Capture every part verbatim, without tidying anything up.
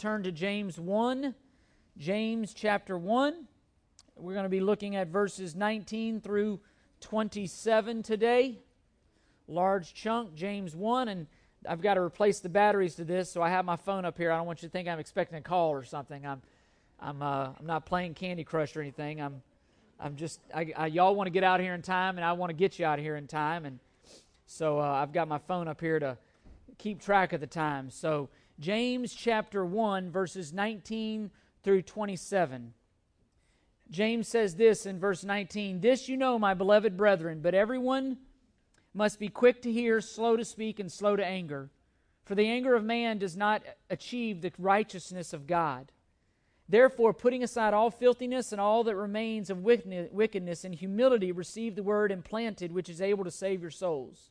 turn to James one. James chapter one. We're going to be looking at verses nineteen through twenty-seven today. Large chunk, James one. And I've got to replace the batteries to this, so I have my phone up here. I don't want you to think I'm expecting a call or something. I'm I'm, uh, I'm not playing Candy Crush or anything. I'm I'm just, I, I, y'all want to get out of here in time, and I want to get you out of here in time. And so uh, I've got my phone up here to keep track of the time. So James chapter one, verses nineteen through twenty-seven. James says this in verse nineteen, "This you know, my beloved brethren, but everyone must be quick to hear, slow to speak, and slow to anger. For the anger of man does not achieve the righteousness of God. Therefore, putting aside all filthiness and all that remains of wickedness, in humility receive the word implanted, which is able to save your souls.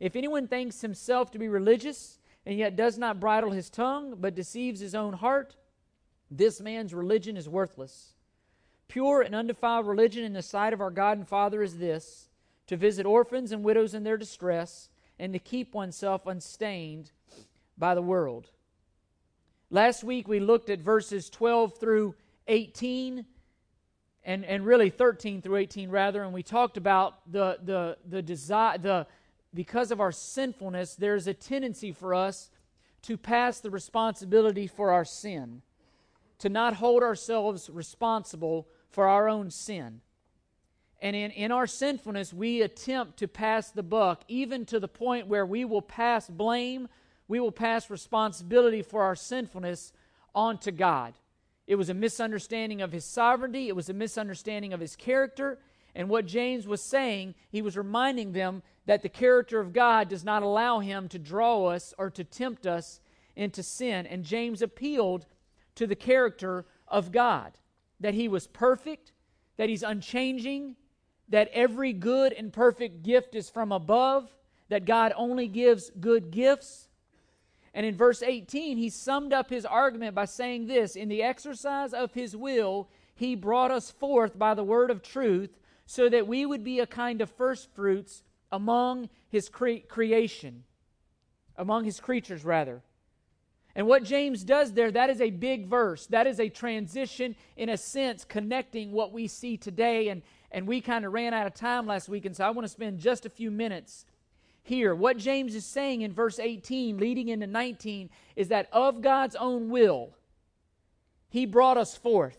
If anyone thinks himself to be religious, and yet does not bridle his tongue, but deceives his own heart, this man's religion is worthless. Pure and undefiled religion in the sight of our God and Father is this, to visit orphans and widows in their distress, and to keep oneself unstained by the world." Last week we looked at verses twelve through eighteen, and, and really thirteen through eighteen rather, and we talked about the the the desire the because of our sinfulness, there's a tendency for us to pass the responsibility for our sin, to not hold ourselves responsible for our own sin. And in, in our sinfulness, we attempt to pass the buck, even to the point where we will pass blame, we will pass responsibility for our sinfulness onto God. It was a misunderstanding of His sovereignty. It was a misunderstanding of His character. And what James was saying, he was reminding them that the character of God does not allow Him to draw us or to tempt us into sin. And James appealed to the character of God, that He was perfect, that He's unchanging, that every good and perfect gift is from above, that God only gives good gifts. And in verse eighteen, he summed up his argument by saying this, "In the exercise of His will, He brought us forth by the word of truth, so that we would be a kind of first fruits among His cre- creation, among His creatures, rather." And what James does there, that is a big verse. That is a transition, in a sense, connecting what we see today. And, and we kind of ran out of time last week, and so I want to spend just a few minutes here. What James is saying in verse eighteen, leading into nineteen, is that of God's own will, He brought us forth.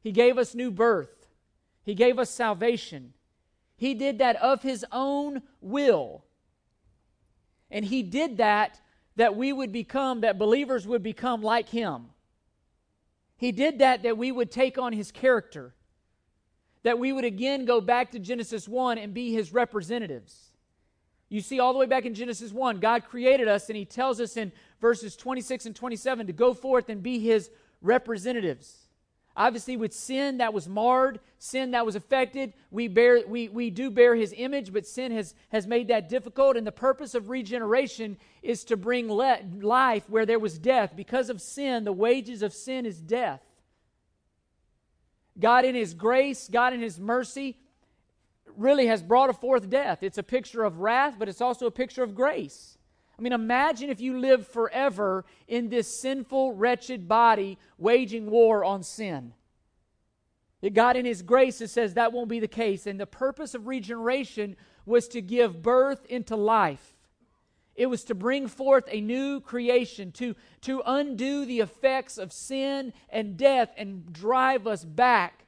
He gave us new birth. He gave us salvation. He did that of His own will. And He did that that we would become, that believers would become like Him. He did that that we would take on His character, that we would again go back to Genesis one and be His representatives. You see, all the way back in Genesis one, God created us, and He tells us in verses twenty-six and twenty-seven to go forth and be His representatives. Obviously, with sin that was marred, sin that was affected, we bear we we do bear His image, but sin has, has made that difficult. And the purpose of regeneration is to bring let, life where there was death. Because of sin, the wages of sin is death. God in His grace, God in His mercy, really has brought forth death. It's a picture of wrath, but it's also a picture of grace. I mean, imagine if you lived forever in this sinful, wretched body waging war on sin. That God in His grace says that won't be the case. And the purpose of regeneration was to give birth into life. It was to bring forth a new creation, to, to undo the effects of sin and death and drive us back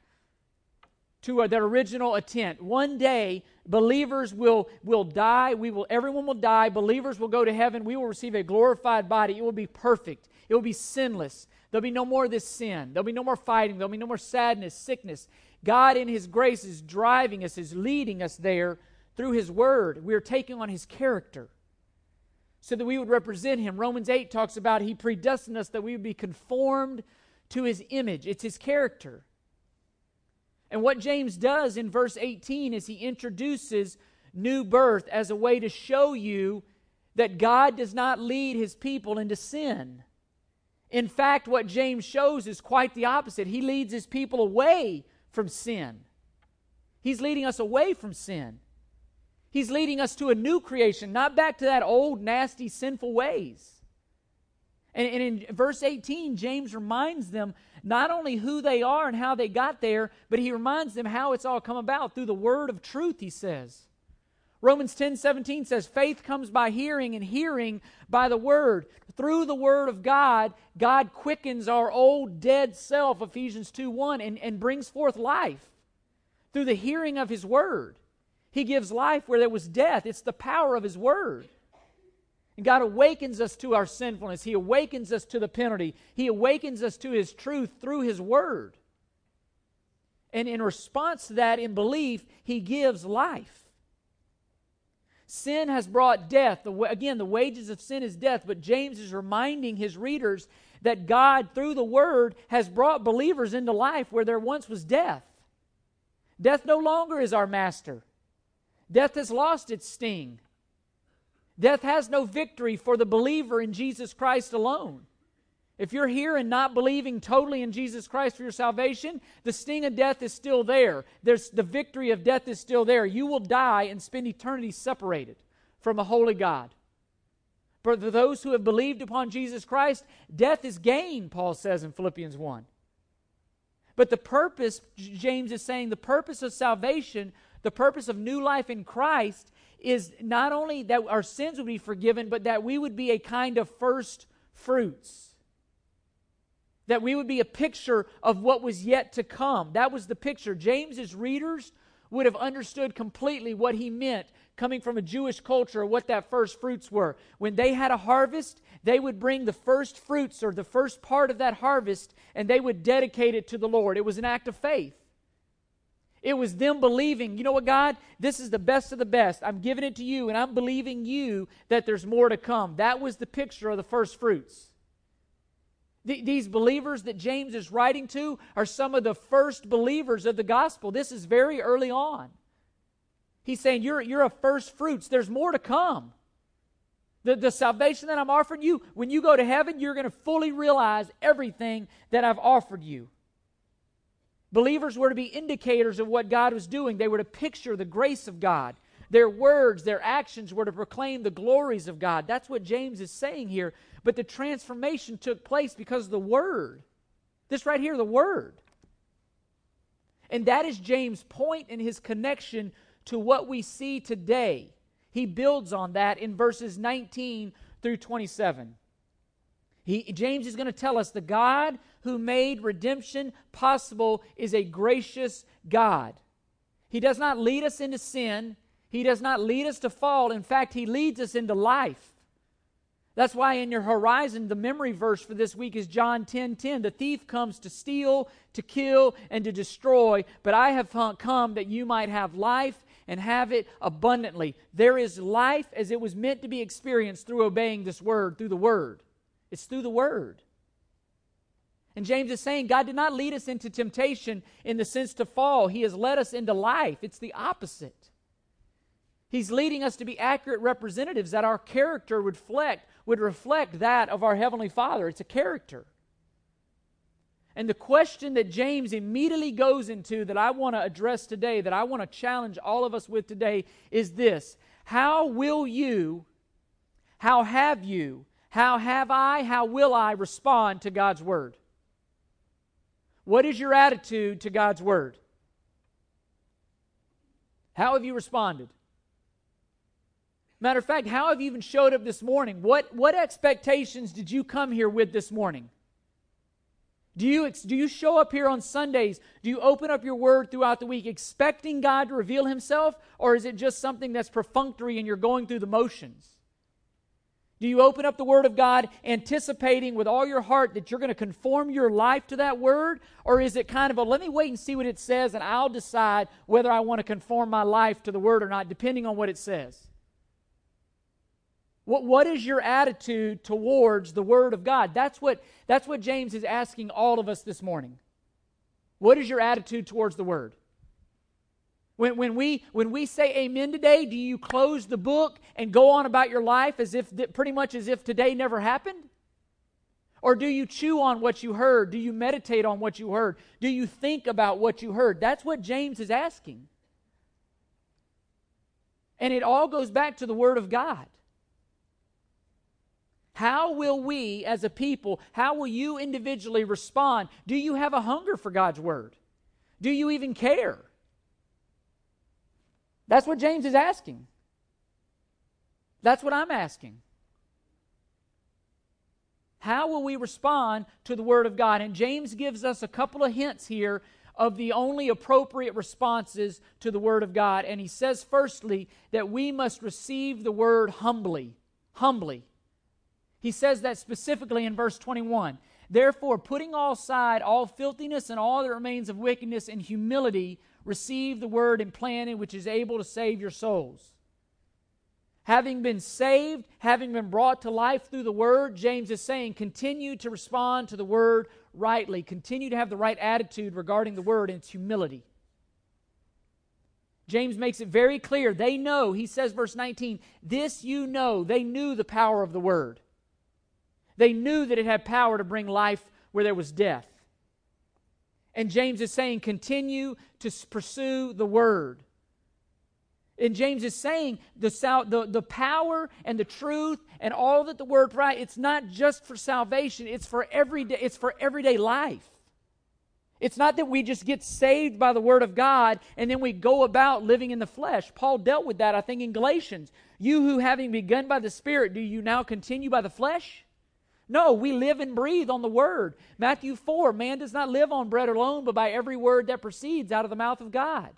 to their original intent. One day, believers will, will die. We will, everyone will die. Believers will go to heaven. We will receive a glorified body. It will be perfect. It will be sinless. There'll be no more of this sin. There'll be no more fighting. There'll be no more sadness, sickness. God in His grace is driving us, is leading us there through His word. We are taking on His character. so that we would represent him. Romans eight talks about he predestined us that we would be conformed to his image. It's his character. And what James does in verse eighteen is he introduces new birth as a way to show you that God does not lead his people into sin. In fact, what James shows is quite the opposite. He leads his people away from sin. He's leading us away from sin. He's leading us to a new creation, not back to that old, nasty, sinful ways. And, and in verse eighteen, James reminds them not only who they are and how they got there, but he reminds them how it's all come about through the word of truth, he says. Romans ten seventeen says, faith comes by hearing, and hearing by the word. Through the word of God, God quickens our old dead self, Ephesians two one, and, and brings forth life. Through the hearing of his word, he gives life where there was death. It's the power of his word. And God awakens us to our sinfulness. He awakens us to the penalty. He awakens us to his truth through his word. And in response to that, in belief, he gives life. Sin has brought death. Again, the wages of sin is death, but James is reminding his readers that God, through the word, has brought believers into life where there once was death. Death no longer is our master. Death has lost its sting. Death has no victory for the believer in Jesus Christ alone. If you're here and not believing totally in Jesus Christ for your salvation, the sting of death is still there. There's, the victory of death is still there. You will die and spend eternity separated from a holy God. But for those who have believed upon Jesus Christ, death is gain, Paul says in Philippians one. But the purpose, James is saying, the purpose of salvation, the purpose of new life in Christ is not only that our sins would be forgiven, but that we would be a kind of first fruits. That we would be a picture of what was yet to come. That was the picture. James's readers would have understood completely what he meant, coming from a Jewish culture, what that first fruits were. When they had a harvest, they would bring the first fruits or the first part of that harvest, and they would dedicate it to the Lord. It was an act of faith. It was them believing, you know what, God, this is the best of the best. I'm giving it to you, and I'm believing you that there's more to come. That was the picture of the first fruits. These believers that James is writing to are some of the first believers of the gospel. This is very early on. He's saying, you're, you're a first fruits. There's more to come. The, the salvation that I'm offering you, when you go to heaven, you're going to fully realize everything that I've offered you. Believers were to be indicators of what God was doing. They were to picture the grace of God. Their words, their actions were to proclaim the glories of God. That's what James is saying here. But the transformation took place because of the Word. This right here, the Word. And that is James' point in his connection to what we see today. He builds on that in verses nineteen through twenty-seven. He, James is going to tell us the God who made redemption possible is a gracious God. He does not lead us into sin. He does not lead us to fall. In fact, He leads us into life. That's why in your horizon, the memory verse for this week is John ten ten. The thief comes to steal, to kill, and to destroy, but I have come that you might have life and have it abundantly. There is life as it was meant to be experienced through obeying this word, through the word. It's through the word. And James is saying God did not lead us into temptation in the sense to fall. He has led us into life. It's the opposite. He's leading us to be accurate representatives, that our character would reflect, would reflect that of our Heavenly Father. It's a character. And the question that James immediately goes into that I want to address today, that I want to challenge all of us with today, is this. How will you, how have you, how have I, how will I respond to God's Word? What is your attitude to God's Word? How have you responded? Matter of fact, how have you even showed up this morning? What, what expectations did you come here with this morning? Do you, do you show up here on Sundays? Do you open up your word throughout the week expecting God to reveal Himself? Or is it just something that's perfunctory and you're going through the motions? Do you open up the Word of God anticipating with all your heart that you're going to conform your life to that Word? Or is it kind of a, let me wait and see what it says and I'll decide whether I want to conform my life to the Word or not, depending on what it says? What, what is your attitude towards the Word of God? That's what, that's what James is asking all of us this morning. What is your attitude towards the Word? When, when, we, when we say amen today, do you close the book and go on about your life as if pretty much as if today never happened? Or do you chew on what you heard? Do you meditate on what you heard? Do you think about what you heard? That's what James is asking. And it all goes back to the Word of God. How will we as a people, how will you individually respond? Do you have a hunger for God's Word? Do you even care? That's what James is asking. That's what I'm asking. How will we respond to the Word of God? And James gives us a couple of hints here of the only appropriate responses to the Word of God. And he says, firstly, that we must receive the Word humbly. Humbly. He says that specifically in verse twenty-one. Therefore, putting all aside all filthiness and all that remains of wickedness in humility, receive the word implanted, which is able to save your souls. Having been saved, having been brought to life through the word, James is saying, continue to respond to the word rightly. Continue to have the right attitude regarding the word and its humility. James makes it very clear. They know, he says, verse nineteen, this you know, they knew the power of the word. They knew that it had power to bring life where there was death. And James is saying, continue to pursue the Word. And James is saying, the, the, the power and the truth and all that the Word provides, it's not just for salvation, it's for everyday, it's for everyday life. It's not that we just get saved by the Word of God and then we go about living in the flesh. Paul dealt with that, I think, in Galatians. You who having begun by the Spirit, do you now continue by the flesh? No, we live and breathe on the Word. Matthew four, man does not live on bread alone, but by every word that proceeds out of the mouth of God.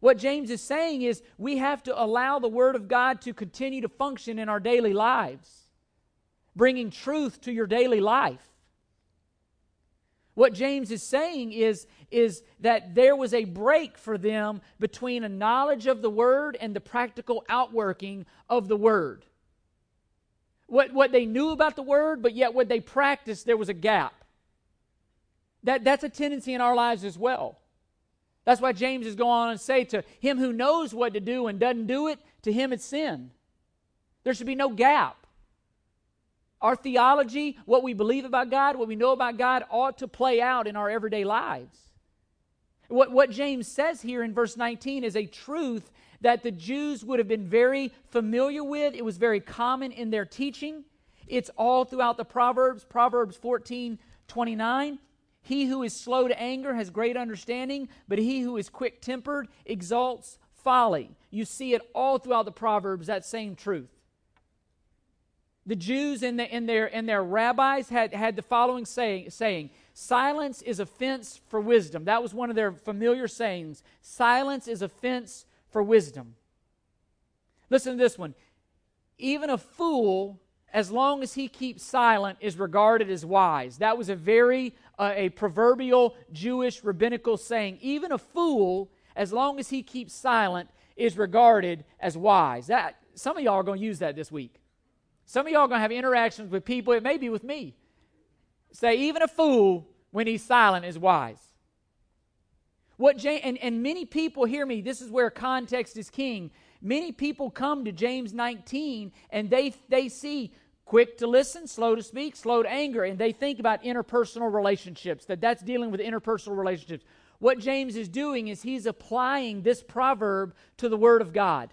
What James is saying is we have to allow the Word of God to continue to function in our daily lives, bringing truth to your daily life. What James is saying is, is that there was a break for them between a knowledge of the Word and the practical outworking of the Word. What, what they knew about the Word, but yet what they practiced, there was a gap. That, that's a tendency in our lives as well. That's why James is going on and say to him who knows what to do and doesn't do it, to him it's sin. There should be no gap. Our theology, what we believe about God, what we know about God, ought to play out in our everyday lives. What, what James says here in verse nineteen is a truth that the Jews would have been very familiar with. It was very common in their teaching. It's all throughout the Proverbs. Proverbs fourteen twenty-nine. He who is slow to anger has great understanding, but he who is quick-tempered exalts folly. You see it all throughout the Proverbs, that same truth. The Jews and, the, and, their, and their rabbis had, had the following saying, saying, silence is offense for wisdom. That was one of their familiar sayings. Silence is offense for wisdom. Listen to this one. Even a fool, as long as he keeps silent, is regarded as wise. That was a very, uh, a proverbial Jewish rabbinical saying. Even a fool, as long as he keeps silent, is regarded as wise. That, some of y'all are going to use that this week. Some of y'all are going to have interactions with people. It may be with me. Say, even a fool, when he's silent, is wise. What James, and, and many people, hear me, this is where context is king. Many people come to James nineteen and they, they see quick to listen, slow to speak, slow to anger, and they think about interpersonal relationships, that that's dealing with interpersonal relationships. What James is doing is he's applying this proverb to the Word of God.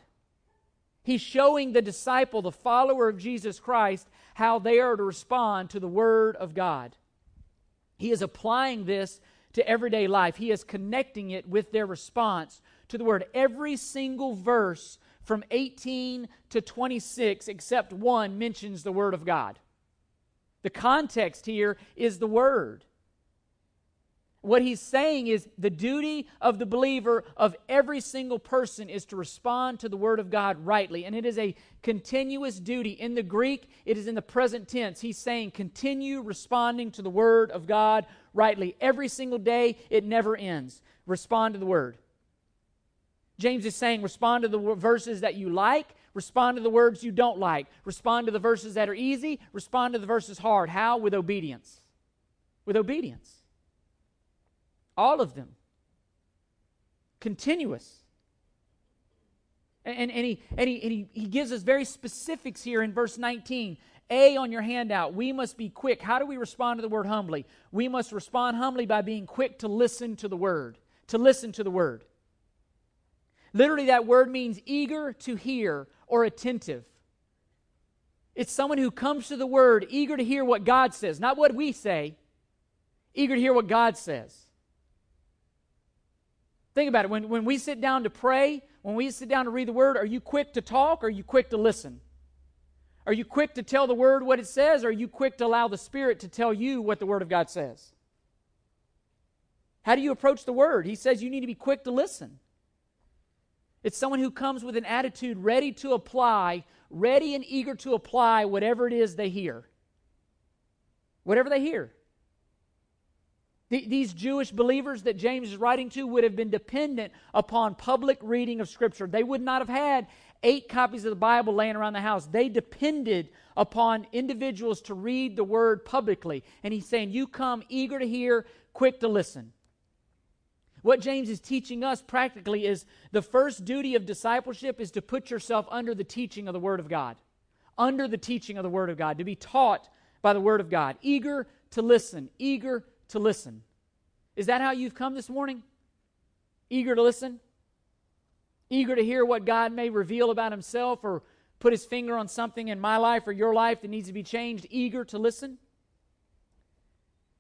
He's showing the disciple, the follower of Jesus Christ, how they are to respond to the Word of God. He is applying this to everyday life. He is connecting it with their response to the Word. Every single verse from eighteen to twenty-six, except one, mentions the Word of God. The context here is the Word. What he's saying is the duty of the believer, of every single person, is to respond to the Word of God rightly. And it is a continuous duty. In the Greek, it is in the present tense. He's saying continue responding to the Word of God rightly. Every single day, it never ends. Respond to the Word. James is saying respond to the verses that you like, Respond to the words you don't like. Respond to the verses that are easy. Respond to the verses hard. How? With obedience. With obedience. All of them. Continuous. And, and, he, and, he, and he, he gives us very specifics here in verse nineteen. A on your handout, we must be quick. How do we respond to the word humbly? We must respond humbly by being quick to listen to the word. To listen to the word. Literally, that word means eager to hear or attentive. It's someone who comes to the word eager to hear what God says, not what we say. Eager to hear what God says. Think about it. When, when we sit down to pray, when we sit down to read the word, are you quick to talk or are you quick to listen? Are you quick to tell the word what it says or are you quick to allow the Spirit to tell you what the word of God says? How do you approach the word? He says you need to be quick to listen. It's someone who comes with an attitude ready to apply, ready and eager to apply whatever it is they hear. Whatever they hear. The, these Jewish believers that James is writing to would have been dependent upon public reading of Scripture. They would not have had eight copies of the Bible laying around the house. They depended upon individuals to read the Word publicly. And he's saying, you come eager to hear, quick to listen. What James is teaching us practically is the first duty of discipleship is to put yourself under the teaching of the Word of God. Under the teaching of the Word of God. To be taught by the Word of God. Eager to listen. Eager to listen. Is that how you've come this morning? Eager to listen? Eager to hear what God may reveal about Himself or put His finger on something in my life or your life that needs to be changed? Eager to listen?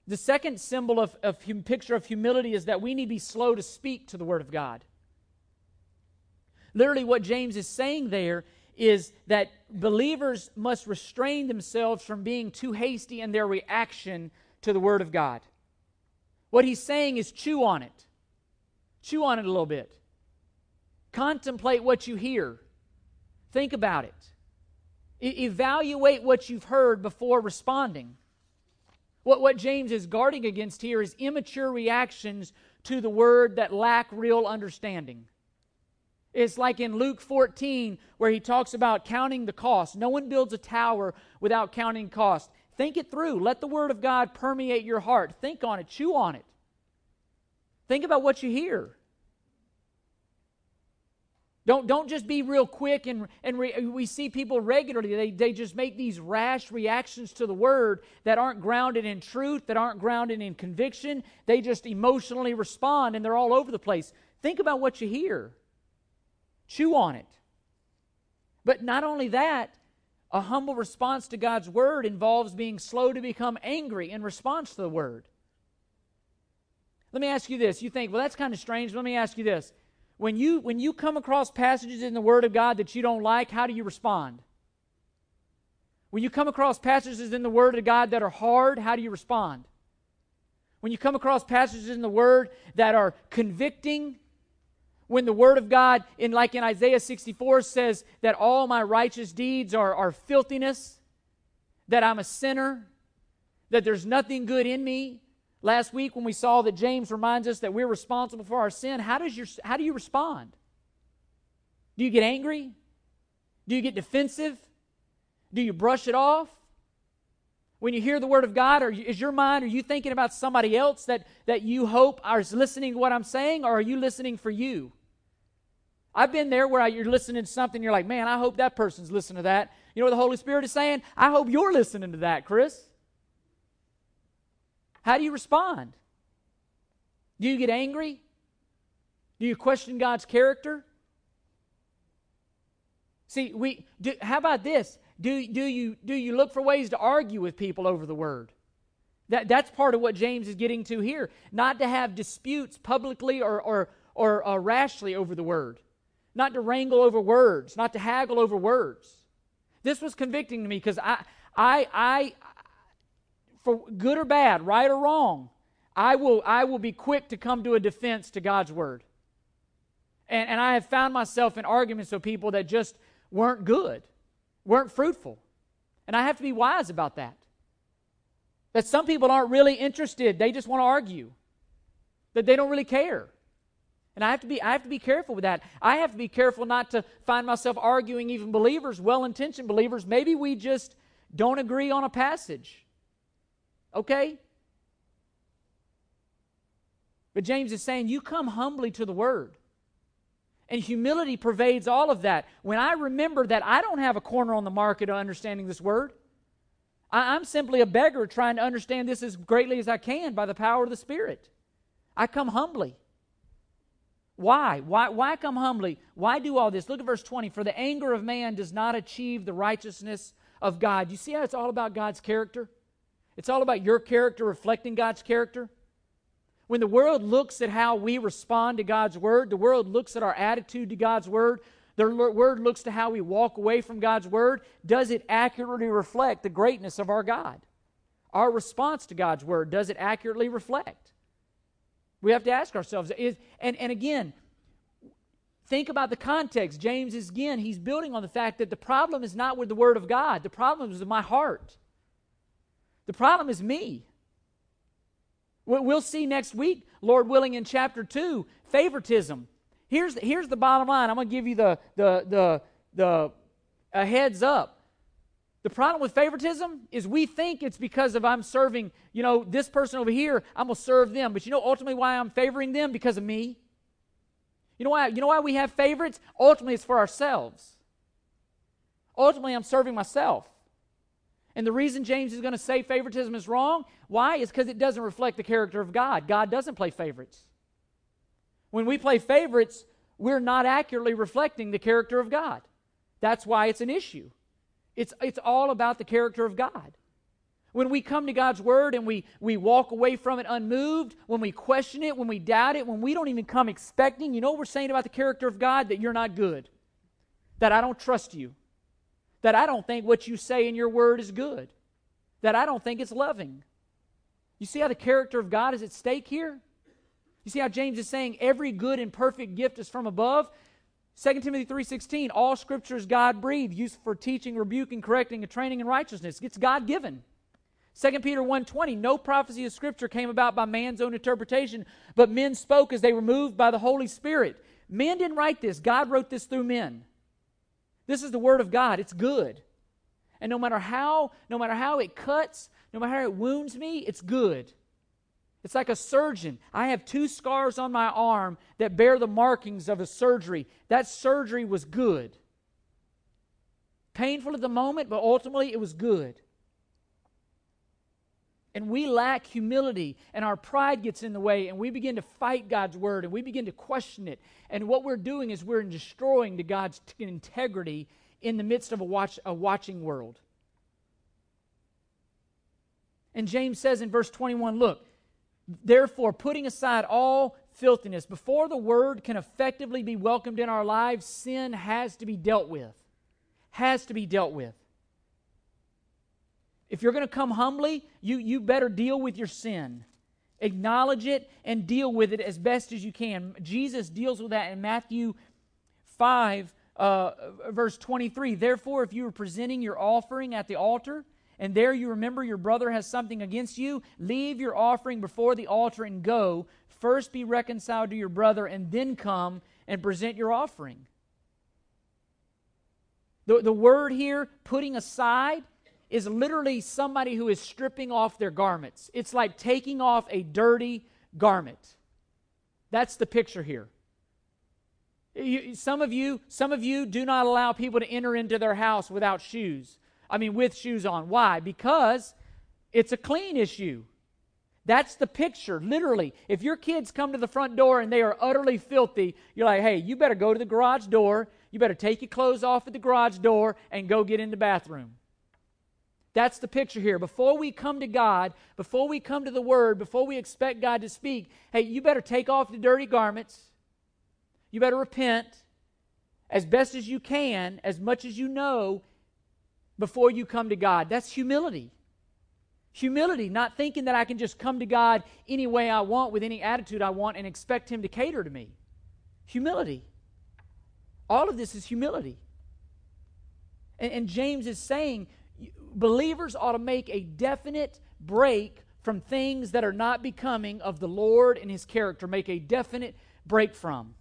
The second symbol of, of hum, picture of humility is that we need to be slow to speak to the Word of God. Literally what James is saying there is that believers must restrain themselves from being too hasty in their reaction to the Word of God. What he's saying is chew on it. Chew on it a little bit. Contemplate what you hear. Think about it. E- evaluate what you've heard before responding. What, what James is guarding against here is immature reactions to the word that lack real understanding. It's like in Luke fourteen where he talks about counting the cost. No one builds a tower without counting cost. Think it through. Let the Word of God permeate your heart. Think on it. Chew on it. Think about what you hear. Don't, don't just be real quick, and, and re, we see people regularly, they, they just make these rash reactions to the Word that aren't grounded in truth, that aren't grounded in conviction. They just emotionally respond, and they're all over the place. Think about what you hear. Chew on it. But not only that, a humble response to God's Word involves being slow to become angry in response to the Word. Let me ask you this. You think, well, that's kind of strange. Let me ask you this. When you, when you come across passages in the Word of God that you don't like, how do you respond? When you come across passages in the Word of God that are hard, how do you respond? When you come across passages in the Word that are convicting, when the Word of God, in like in Isaiah sixty-four, says that all my righteous deeds are, are filthiness, that I'm a sinner, that there's nothing good in me. Last week when we saw that James reminds us that we're responsible for our sin, how does your, how do you respond? Do you get angry? Do you get defensive? Do you brush it off? When you hear the Word of God, are you, is your mind, are you thinking about somebody else that, that you hope is listening to what I'm saying, or are you listening for you? I've been there where I, you're listening to something, you're like, man, I hope that person's listening to that. You know what the Holy Spirit is saying? I hope you're listening to that, Chris. How do you respond? Do you get angry? Do you question God's character? See, we do, how about this? Do, do, you, do you look for ways to argue with people over the Word? That, that's part of what James is getting to here. Not to have disputes publicly or, or, or uh, rashly over the Word. Not to wrangle over words. Not to haggle over words. This was convicting to me because I... I, I for good or bad, right or wrong, I will, I will be quick to come to a defense to God's Word. And, and I have found myself in arguments with people that just weren't good, weren't fruitful. And I have to be wise about that. That some people aren't really interested. They just want to argue. That they don't really care. And I have to be I have to be careful with that. I have to be careful not to find myself arguing even believers, well-intentioned believers. Maybe we just don't agree on a passage. Okay? But James is saying, you come humbly to the Word. And humility pervades all of that. When I remember that I don't have a corner on the market of understanding this Word, I, I'm simply a beggar trying to understand this as greatly as I can by the power of the Spirit. I come humbly. Why? Why? Why come humbly? Why do all this? Look at verse twenty. For the anger of man does not achieve the righteousness of God. You see how it's all about God's character? It's all about your character reflecting God's character. When the world looks at how we respond to God's Word, the world looks at our attitude to God's Word, the Word looks to how we walk away from God's Word, does it accurately reflect the greatness of our God? Our response to God's Word, does it accurately reflect? We have to ask ourselves, is, and, and again, think about the context. James is, again, he's building on the fact that the problem is not with the Word of God. The problem is with my heart. The problem is me. We'll see next week, Lord willing, in chapter two, favoritism. Here's the, here's the bottom line. I'm going to give you the, the, the, the a heads up. The problem with favoritism is we think it's because of I'm serving, you know, this person over here, I'm going to serve them. But you know ultimately why I'm favoring them? Because of me. You know why, you know why we have favorites? Ultimately, it's for ourselves. Ultimately, I'm serving myself. And the reason James is going to say favoritism is wrong, why? Is because it doesn't reflect the character of God. God doesn't play favorites. When we play favorites, we're not accurately reflecting the character of God. That's why it's an issue. It's, it's all about the character of God. When we come to God's Word and we, we walk away from it unmoved, when we question it, when we doubt it, when we don't even come expecting, you know what we're saying about the character of God? That you're not good, that I don't trust you, that I don't think what you say in your Word is good, that I don't think it's loving. You see how the character of God is at stake here? You see how James is saying every good and perfect gift is from above? Second Timothy three sixteen, all Scripture is God-breathed, used for teaching, rebuking, correcting, and training in righteousness. It's God-given. Second Peter one twenty, no prophecy of Scripture came about by man's own interpretation, but men spoke as they were moved by the Holy Spirit. Men didn't write this. God wrote this through men. This is the Word of God. It's good. And no matter how, no matter how it cuts, no matter how it wounds me, it's good. It's like a surgeon. I have two scars on my arm that bear the markings of a surgery. That surgery was good. Painful at the moment, but ultimately it was good. And we lack humility, and our pride gets in the way, and we begin to fight God's Word, and we begin to question it. And what we're doing is we're destroying to God's t- integrity in the midst of a, watch, a watching world. And James says in verse twenty-one, look, therefore, putting aside all filthiness, before the Word can effectively be welcomed in our lives, sin has to be dealt with. Has to be dealt with. If you're going to come humbly, you, you better deal with your sin. Acknowledge it and deal with it as best as you can. Jesus deals with that in Matthew five, uh, verse twenty-three. Therefore, if you are presenting your offering at the altar, and there you remember your brother has something against you, leave your offering before the altar and go. First be reconciled to your brother, and then come and present your offering. The, the word here, putting aside, is literally somebody who is stripping off their garments. It's like taking off a dirty garment. That's the picture here. You, some of you, some of you do not allow people to enter into their house without shoes. I mean, with shoes on. Why? Because it's a clean issue. That's the picture, literally. If your kids come to the front door and they are utterly filthy, you're like, hey, you better go to the garage door. You better take your clothes off at the garage door and go get in the bathroom. That's the picture here. Before we come to God, before we come to the Word, before we expect God to speak, hey, you better take off the dirty garments. You better repent as best as you can, as much as you know, before you come to God. That's humility. Humility, not thinking that I can just come to God any way I want, with any attitude I want, and expect Him to cater to me. Humility. All of this is humility. And, and James is saying, believers ought to make a definite break from things that are not becoming of the Lord and His character. Make a definite break from.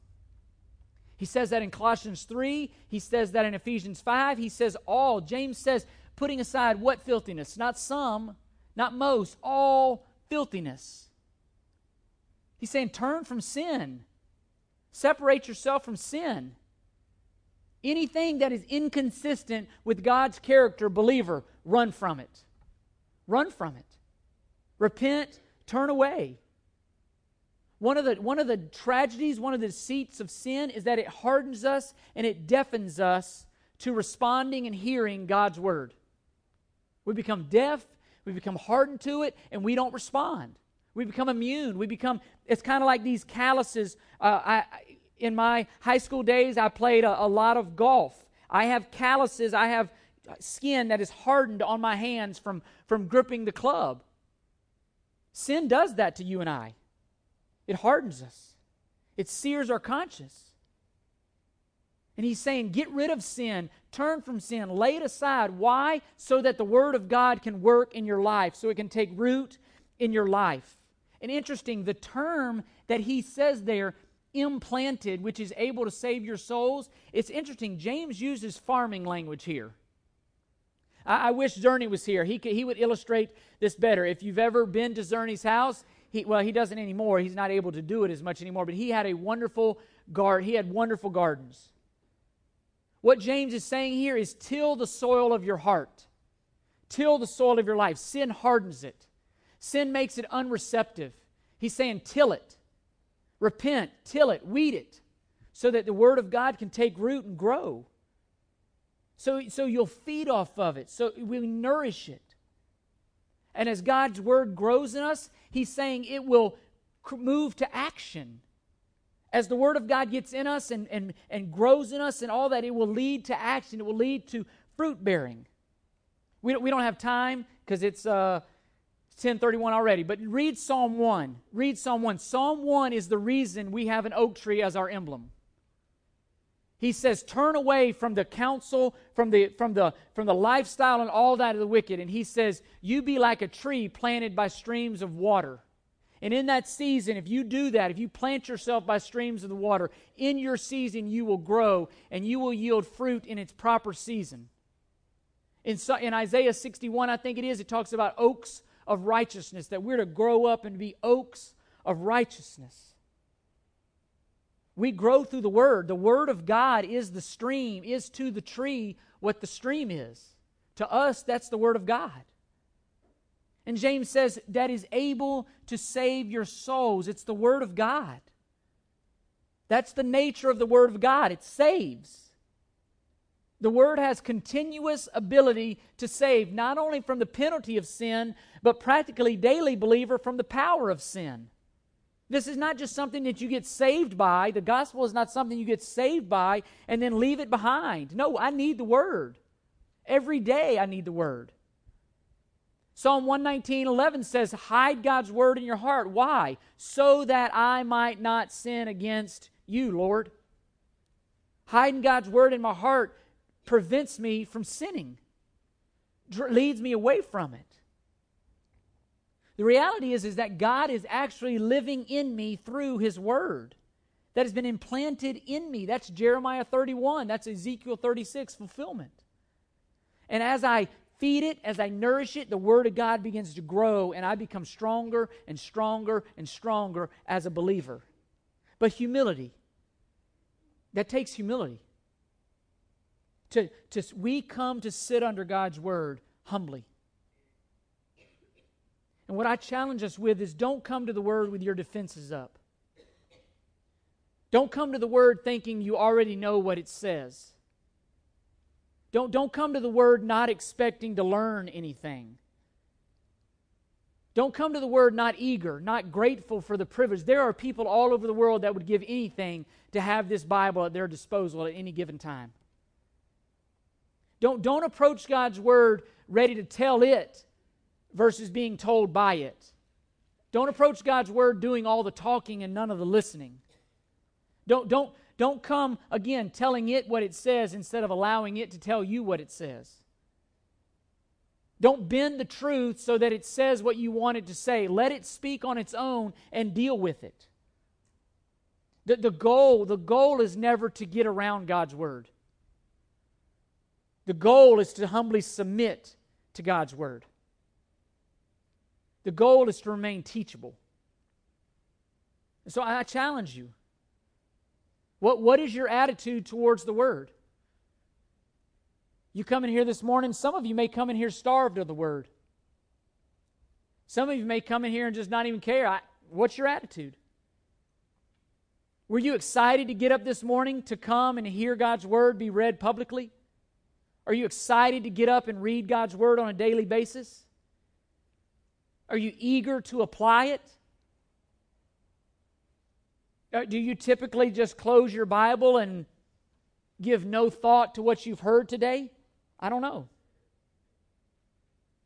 He says that in Colossians three. He says that in Ephesians five. He says all. James says, putting aside what filthiness? Not some, not most, all filthiness. He's saying turn from sin. Separate yourself from sin. Anything that is inconsistent with God's character, believer, run from it. Run from it. Repent, turn away. One of the, one of the tragedies, one of the deceits of sin is that it hardens us and it deafens us to responding and hearing God's word. We become deaf, we become hardened to it, and we don't respond. We become immune. We become, it's kind of like these calluses. Uh, I, in my high school days, I played a, a lot of golf. I have calluses. I have skin that is hardened on my hands from, from gripping the club. Sin does that to you and I. It hardens us. It sears our conscience. And he's saying, get rid of sin. Turn from sin. Lay it aside. Why? So that the Word of God can work in your life, so it can take root in your life. And interesting, the term that he says there, implanted, which is able to save your souls, it's interesting. James uses farming language here. I, I wish Zerny was here. He could, he would illustrate this better. If you've ever been to Zerny's house, he, well, he doesn't anymore. He's not able to do it as much anymore, but he had a wonderful garden. He had wonderful gardens. What James is saying here is till the soil of your heart. Till the soil of your life. Sin hardens it. Sin makes it unreceptive. He's saying till it. Repent, till it, weed it, so that the Word of God can take root and grow. So, so you'll feed off of it, so we'll nourish it. And as God's Word grows in us, he's saying it will move to action. As the Word of God gets in us and, and, and grows in us and all that, it will lead to action. It will lead to fruit bearing. We don't, we don't have time because it's... Uh, ten thirty-one already, but read Psalm one. Read Psalm one. Psalm one is the reason we have an oak tree as our emblem. He says, turn away from the counsel, from the, from the, from the lifestyle and all that of the wicked. And he says, you be like a tree planted by streams of water. And in that season, if you do that, if you plant yourself by streams of the water, in your season you will grow and you will yield fruit in its proper season. In, in Isaiah sixty-one, I think it is, it talks about oaks of righteousness, that we're to grow up and be oaks of righteousness. We grow through the Word. The Word of God is the stream, is to the tree what the stream is. To us, that's the Word of God. And James says that is able to save your souls. It's the Word of God. That's the nature of the Word of God. It saves. The Word has continuous ability to save, not only from the penalty of sin, but practically daily, believer, from the power of sin. This is not just something that you get saved by. The gospel is not something you get saved by and then leave it behind. No, I need the Word. Every day I need the Word. Psalm one nineteen, eleven says, hide God's Word in your heart. Why? So that I might not sin against you, Lord. Hiding God's Word in my heart prevents me from sinning, dr- leads me away from it. The reality is, is that God is actually living in me through His Word that has been implanted in me. That's Jeremiah thirty-one. That's Ezekiel thirty-six, fulfillment. And as I feed it, as I nourish it, the Word of God begins to grow, and I become stronger and stronger and stronger as a believer. But humility, that takes humility. To, to, we come to sit under God's Word humbly. And what I challenge us with is don't come to the Word with your defenses up. Don't come to the Word thinking you already know what it says. Don't, don't come to the Word not expecting to learn anything. Don't come to the Word not eager, not grateful for the privilege. There are people all over the world that would give anything to have this Bible at their disposal at any given time. Don't, don't approach God's Word ready to tell it versus being told by it. Don't approach God's Word doing all the talking and none of the listening. Don't, don't, don't come, again, telling it what it says instead of allowing it to tell you what it says. Don't bend the truth so that it says what you want it to say. Let it speak on its own and deal with it. The, the goal, the goal is never to get around God's Word. The goal is to humbly submit to God's Word. The goal is to remain teachable. And so I challenge you. What, what is your attitude towards the Word? You come in here this morning, some of you may come in here starved of the Word. Some of you may come in here and just not even care. I, what's your attitude? Were you excited to get up this morning to come and hear God's Word be read publicly? Are you excited to get up and read God's Word on a daily basis? Are you eager to apply it? Do you typically just close your Bible and give no thought to what you've heard today? I don't know.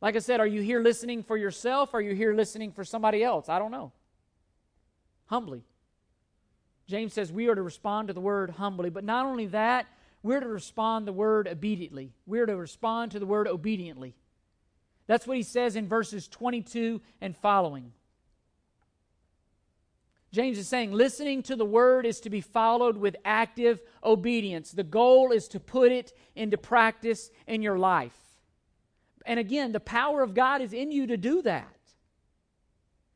Like I said, are you here listening for yourself? Or are you here listening for somebody else? I don't know. Humbly. James says we are to respond to the Word humbly. But not only that, we're to respond to the Word obediently. We're to respond to the Word obediently. That's what he says in verses twenty-two and following. James is saying, listening to the Word is to be followed with active obedience. The goal is to put it into practice in your life. And again, the power of God is in you to do that.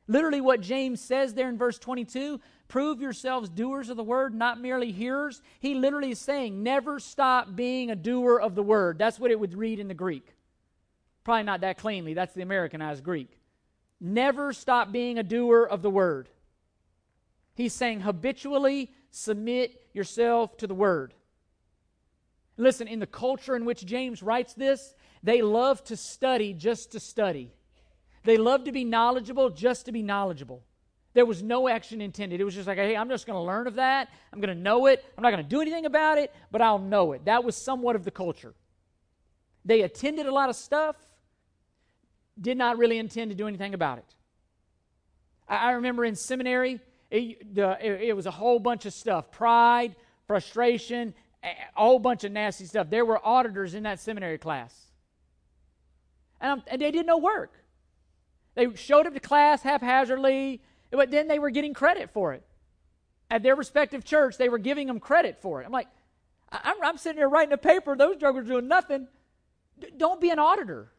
Literally what James says there in verse twenty-two, prove yourselves doers of the Word, not merely hearers. He literally is saying, never stop being a doer of the Word. That's what it would read in the Greek. Probably not that cleanly. That's the Americanized Greek. Never stop being a doer of the Word. He's saying habitually submit yourself to the Word. Listen, in the culture in which James writes this, they love to study just to study. They love to be knowledgeable just to be knowledgeable. There was no action intended. It was just like, hey, I'm just going to learn of that. I'm going to know it. I'm not going to do anything about it, but I'll know it. That was somewhat of the culture. They attended a lot of stuff, did not really intend to do anything about it. I, I remember in seminary, It, the, it, it was a whole bunch of stuff, pride, frustration, a whole bunch of nasty stuff. There were auditors in that seminary class. And, and they did no work. They showed up to class haphazardly, but then they were getting credit for it. At their respective church, they were giving them credit for it. I'm like, I'm, I'm sitting here writing a paper. Those druggers are doing nothing. D- don't be an auditor.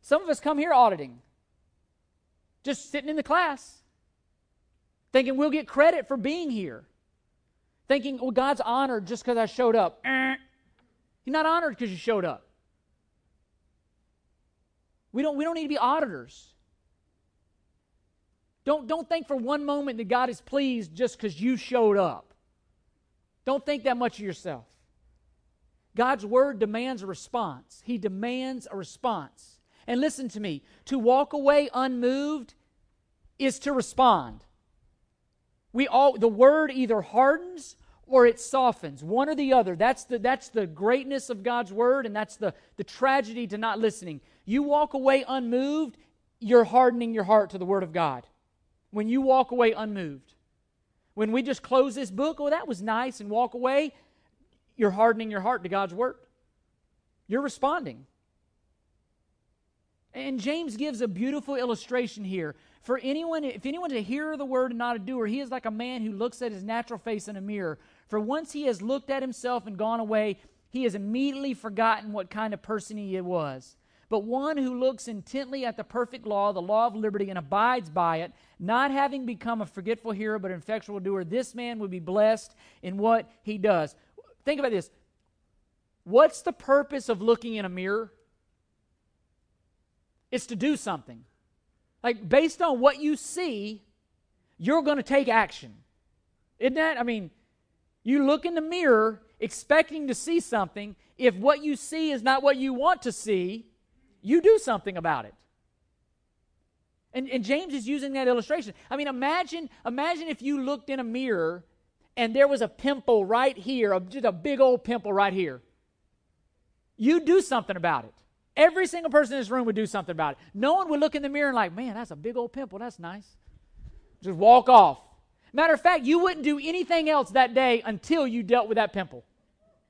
Some of us come here auditing, just sitting in the class. Thinking we'll get credit for being here. Thinking, well, God's honored just because I showed up. Eh. He's not honored because you showed up. We don't, we don't need to be auditors. Don't, don't think for one moment that God is pleased just because you showed up. Don't think that much of yourself. God's Word demands a response. He demands a response. And listen to me, to walk away unmoved is to respond. We all, the Word either hardens or it softens, one or the other. That's the, that's the greatness of God's Word, and that's the, the tragedy to not listening. You walk away unmoved, you're hardening your heart to the Word of God. When you walk away unmoved. When we just close this book, oh, that was nice, and walk away, you're hardening your heart to God's Word. You're responding. And James gives a beautiful illustration here. For anyone, if anyone's a hearer of the Word and not a doer, he is like a man who looks at his natural face in a mirror. For once he has looked at himself and gone away, he has immediately forgotten what kind of person he was. But one who looks intently at the perfect law, the law of liberty, and abides by it, not having become a forgetful hearer but an effectual doer, this man would be blessed in what he does. Think about this. What's the purpose of looking in a mirror? It's to do something. Like, based on what you see, you're going to take action. Isn't that? I mean, you look in the mirror expecting to see something. If what you see is not what you want to see, you do something about it. And, and James is using that illustration. I mean, imagine, imagine if you looked in a mirror and there was a pimple right here, a, just a big old pimple right here. You do something about it. Every single person in this room would do something about it. No one would look in the mirror and like, man, that's a big old pimple. That's nice. Just walk off. Matter of fact, you wouldn't do anything else that day until you dealt with that pimple.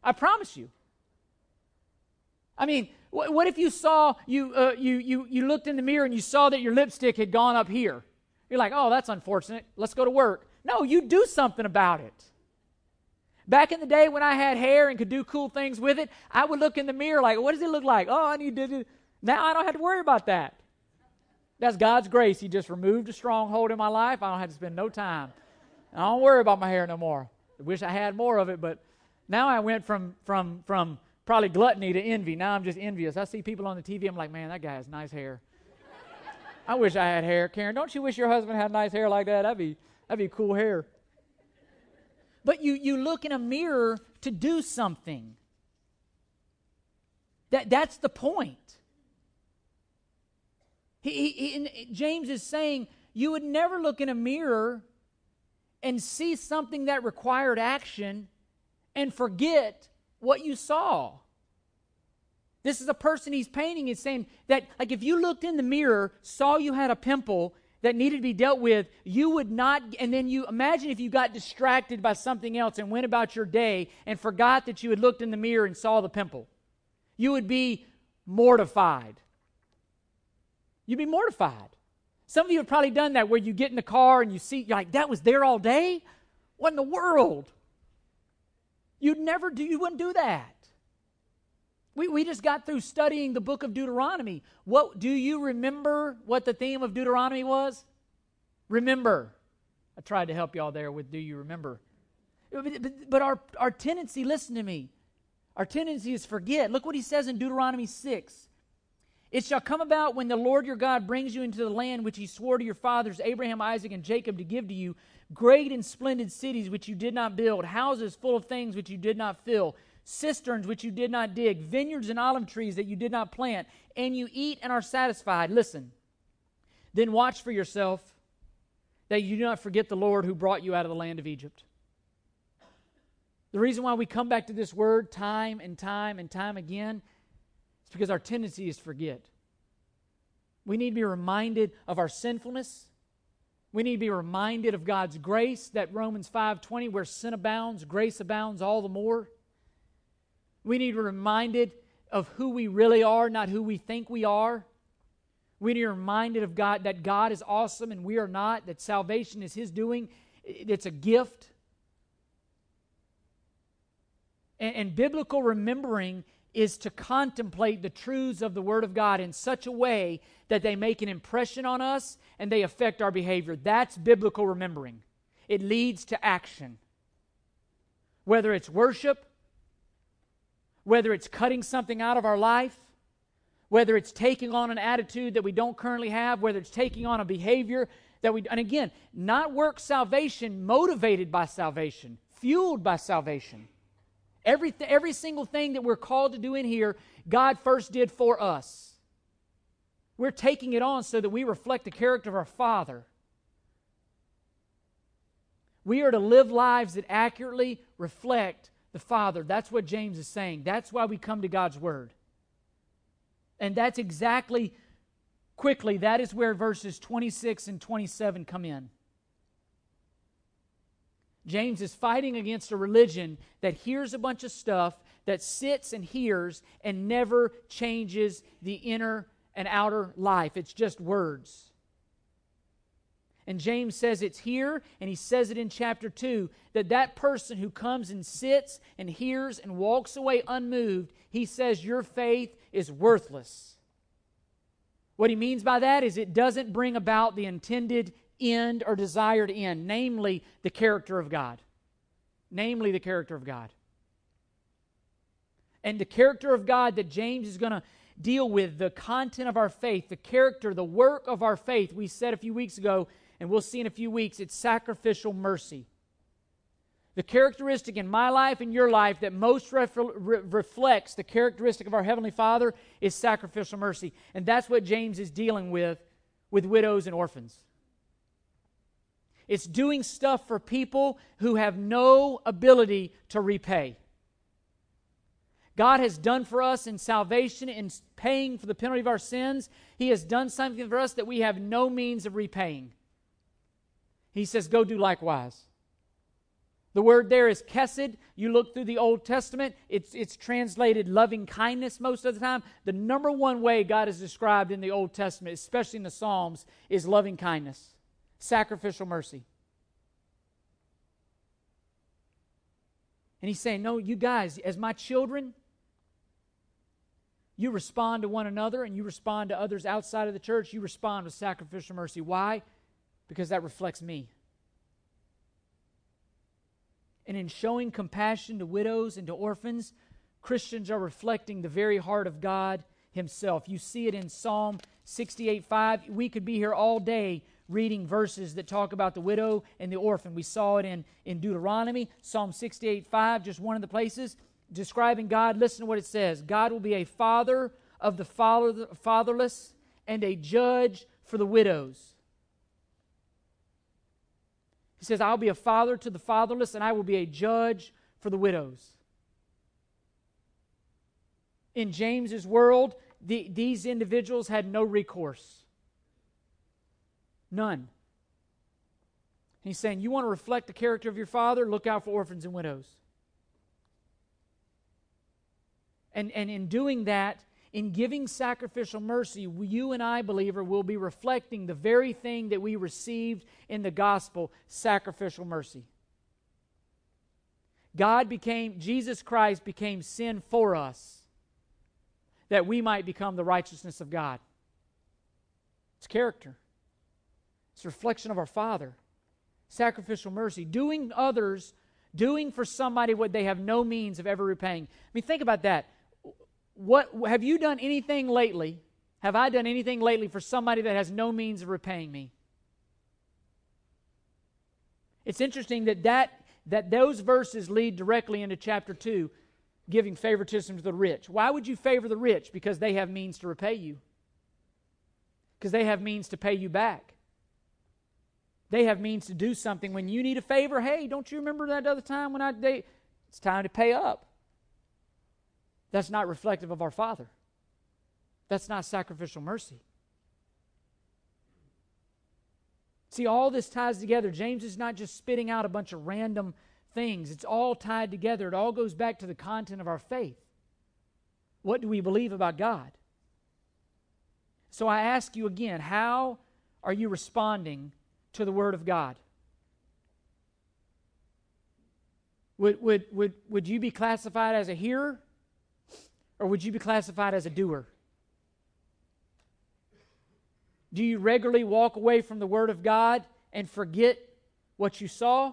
I promise you. I mean, wh- what if you saw, you, uh, you, you, you looked in the mirror and you saw that your lipstick had gone up here? You're like, oh, that's unfortunate. Let's go to work. No, you do something about it. Back in the day when I had hair and could do cool things with it, I would look in the mirror like, what does it look like? Oh, I need to do. Now I don't have to worry about that. That's God's grace. He just removed a stronghold in my life. I don't have to spend no time. I don't worry about my hair no more. I wish I had more of it, but now I went from from from probably gluttony to envy. Now I'm just envious. I see people on the T V. I'm like, man, that guy has nice hair. I wish I had hair. Karen, don't you wish your husband had nice hair like that? That'd be, that'd be cool hair. But you, you look in a mirror to do something. That, that's the point. He, he, he, James is saying you would never look in a mirror and see something that required action and forget what you saw. This is a person he's painting. He's saying that, like, if you looked in the mirror, saw you had a pimple that needed to be dealt with, you would not, and then you, imagine if you got distracted by something else and went about your day and forgot that you had looked in the mirror and saw the pimple. You would be mortified. You'd be mortified. Some of you have probably done that where you get in the car and you see, you're like, that was there all day? What in the world? You'd never do, you wouldn't do that. We we just got through studying the book of Deuteronomy. What do you remember what the theme of Deuteronomy was? Remember. I tried to help y'all there with do you remember? But, but, but our, our tendency, listen to me, our tendency is forget. Look what he says in Deuteronomy six. It shall come about when the Lord your God brings you into the land which he swore to your fathers, Abraham, Isaac, and Jacob, to give to you, great and splendid cities which you did not build, houses full of things which you did not fill, cisterns which you did not dig, vineyards and olive trees that you did not plant, and you eat and are satisfied. Listen, then watch for yourself that you do not forget the Lord who brought you out of the land of Egypt. The reason why we come back to this word time and time and time again is because our tendency is to forget. We need to be reminded of our sinfulness. We need to be reminded of God's grace, that Romans five twenty, where sin abounds, grace abounds all the more. We need to be reminded of who we really are, not who we think we are. We need to be reminded of God, that God is awesome and we are not, that salvation is His doing. It's a gift. And, and biblical remembering is to contemplate the truths of the Word of God in such a way that they make an impression on us and they affect our behavior. That's biblical remembering. It leads to action. Whether it's worship, whether it's cutting something out of our life, whether it's taking on an attitude that we don't currently have, whether it's taking on a behavior that we... And again, not work salvation, motivated by salvation, fueled by salvation. Every, th- every single thing that we're called to do in here, God first did for us. We're taking it on so that we reflect the character of our Father. We are to live lives that accurately reflect the Father. That's what James is saying. That's why we come to God's Word. And that's exactly, quickly, that is where verses twenty-six and twenty-seven come in. James is fighting against a religion that hears a bunch of stuff, that sits and hears, and never changes the inner and outer life. It's just words. And James says it's here, and he says it in chapter two, that that person who comes and sits and hears and walks away unmoved, he says your faith is worthless. What he means by that is it doesn't bring about the intended end or desired end, namely the character of God. Namely the character of God. And the character of God that James is going to deal with, the content of our faith, the character, the work of our faith, we said a few weeks ago, and we'll see in a few weeks, it's sacrificial mercy. The characteristic in my life and your life that most ref- re- reflects the characteristic of our Heavenly Father is sacrificial mercy. And that's what James is dealing with, with widows and orphans. It's doing stuff for people who have no ability to repay. God has done for us in salvation, in paying for the penalty of our sins. He has done something for us that we have no means of repaying. He says, go do likewise. The word there is kesed. You look through the Old Testament, it's, it's translated loving kindness most of the time. The number one way God is described in the Old Testament, especially in the Psalms, is loving kindness, sacrificial mercy. And he's saying, no, you guys, as my children, you respond to one another and you respond to others outside of the church. You respond with sacrificial mercy. Why? Because that reflects me. And in showing compassion to widows and to orphans, Christians are reflecting the very heart of God himself. You see it in Psalm sixty-eight five. We could be here all day reading verses that talk about the widow and the orphan. We saw it in, in Deuteronomy, Psalm sixty-eight five, just one of the places, describing God. Listen to what it says. God will be a father of the fatherless and a judge for the widows. He says, I'll be a father to the fatherless and I will be a judge for the widows. In James's world, the, these individuals had no recourse. None. And he's saying, you want to reflect the character of your father? Look out for orphans and widows. And, and in doing that, in giving sacrificial mercy, you and I, believer, will be reflecting the very thing that we received in the gospel, sacrificial mercy. God became, Jesus Christ became sin for us, that we might become the righteousness of God. It's character. It's a reflection of our Father. Sacrificial mercy. Doing others, doing for somebody what they have no means of ever repaying. I mean, think about that. What have you done anything lately? Have I done anything lately for somebody that has no means of repaying me? It's interesting that that, that those verses lead directly into chapter two, giving favoritism to the rich. Why would you favor the rich? Because they have means to repay you. Because they have means to pay you back. They have means to do something. When you need a favor, hey, don't you remember that other time when I they? It's time to pay up. That's not reflective of our Father. That's not sacrificial mercy. See, all this ties together. James is not just spitting out a bunch of random things. It's all tied together. It all goes back to the content of our faith. What do we believe about God? So I ask you again, how are you responding to the Word of God? Would, would, would, would you be classified as a hearer? Or would you be classified as a doer? Do you regularly walk away from the Word of God and forget what you saw?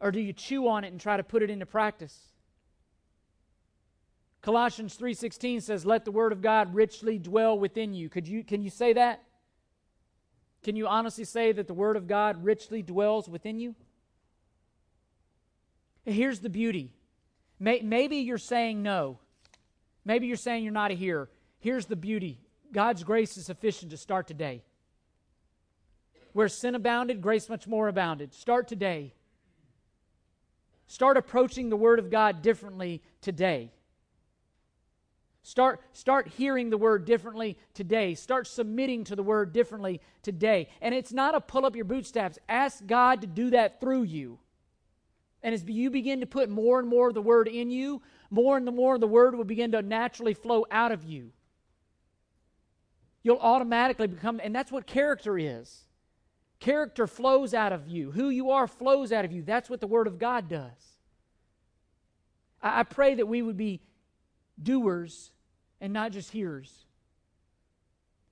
Or do you chew on it and try to put it into practice? Colossians three sixteen says, let the Word of God richly dwell within you. Could you, can you say that? Can you honestly say that the Word of God richly dwells within you? Here's the beauty. Maybe you're saying no. Maybe you're saying you're not a hearer. Here's the beauty. God's grace is sufficient to start today. Where sin abounded, grace much more abounded. Start today. Start approaching the Word of God differently today. Start, start hearing the Word differently today. Start submitting to the Word differently today. And it's not a pull up your bootstraps. Ask God to do that through you. And as you begin to put more and more of the Word in you, more and more the Word will begin to naturally flow out of you. You'll automatically become, and that's what character is. Character flows out of you. Who you are flows out of you. That's what the Word of God does. I, I pray that we would be doers and not just hearers.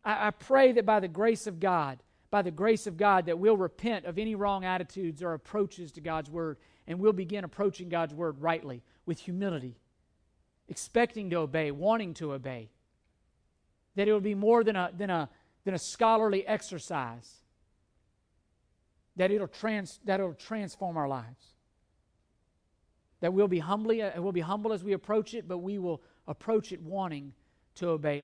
I, I pray that by the grace of God, by the grace of God, that we'll repent of any wrong attitudes or approaches to God's Word. And we'll begin approaching God's Word rightly, with humility, expecting to obey, wanting to obey. That it will be more than a, than a, than a scholarly exercise. That it'll trans, that it'll transform our lives. That we'll be humbly, we'll be humble as we approach it, but we will approach it wanting to obey.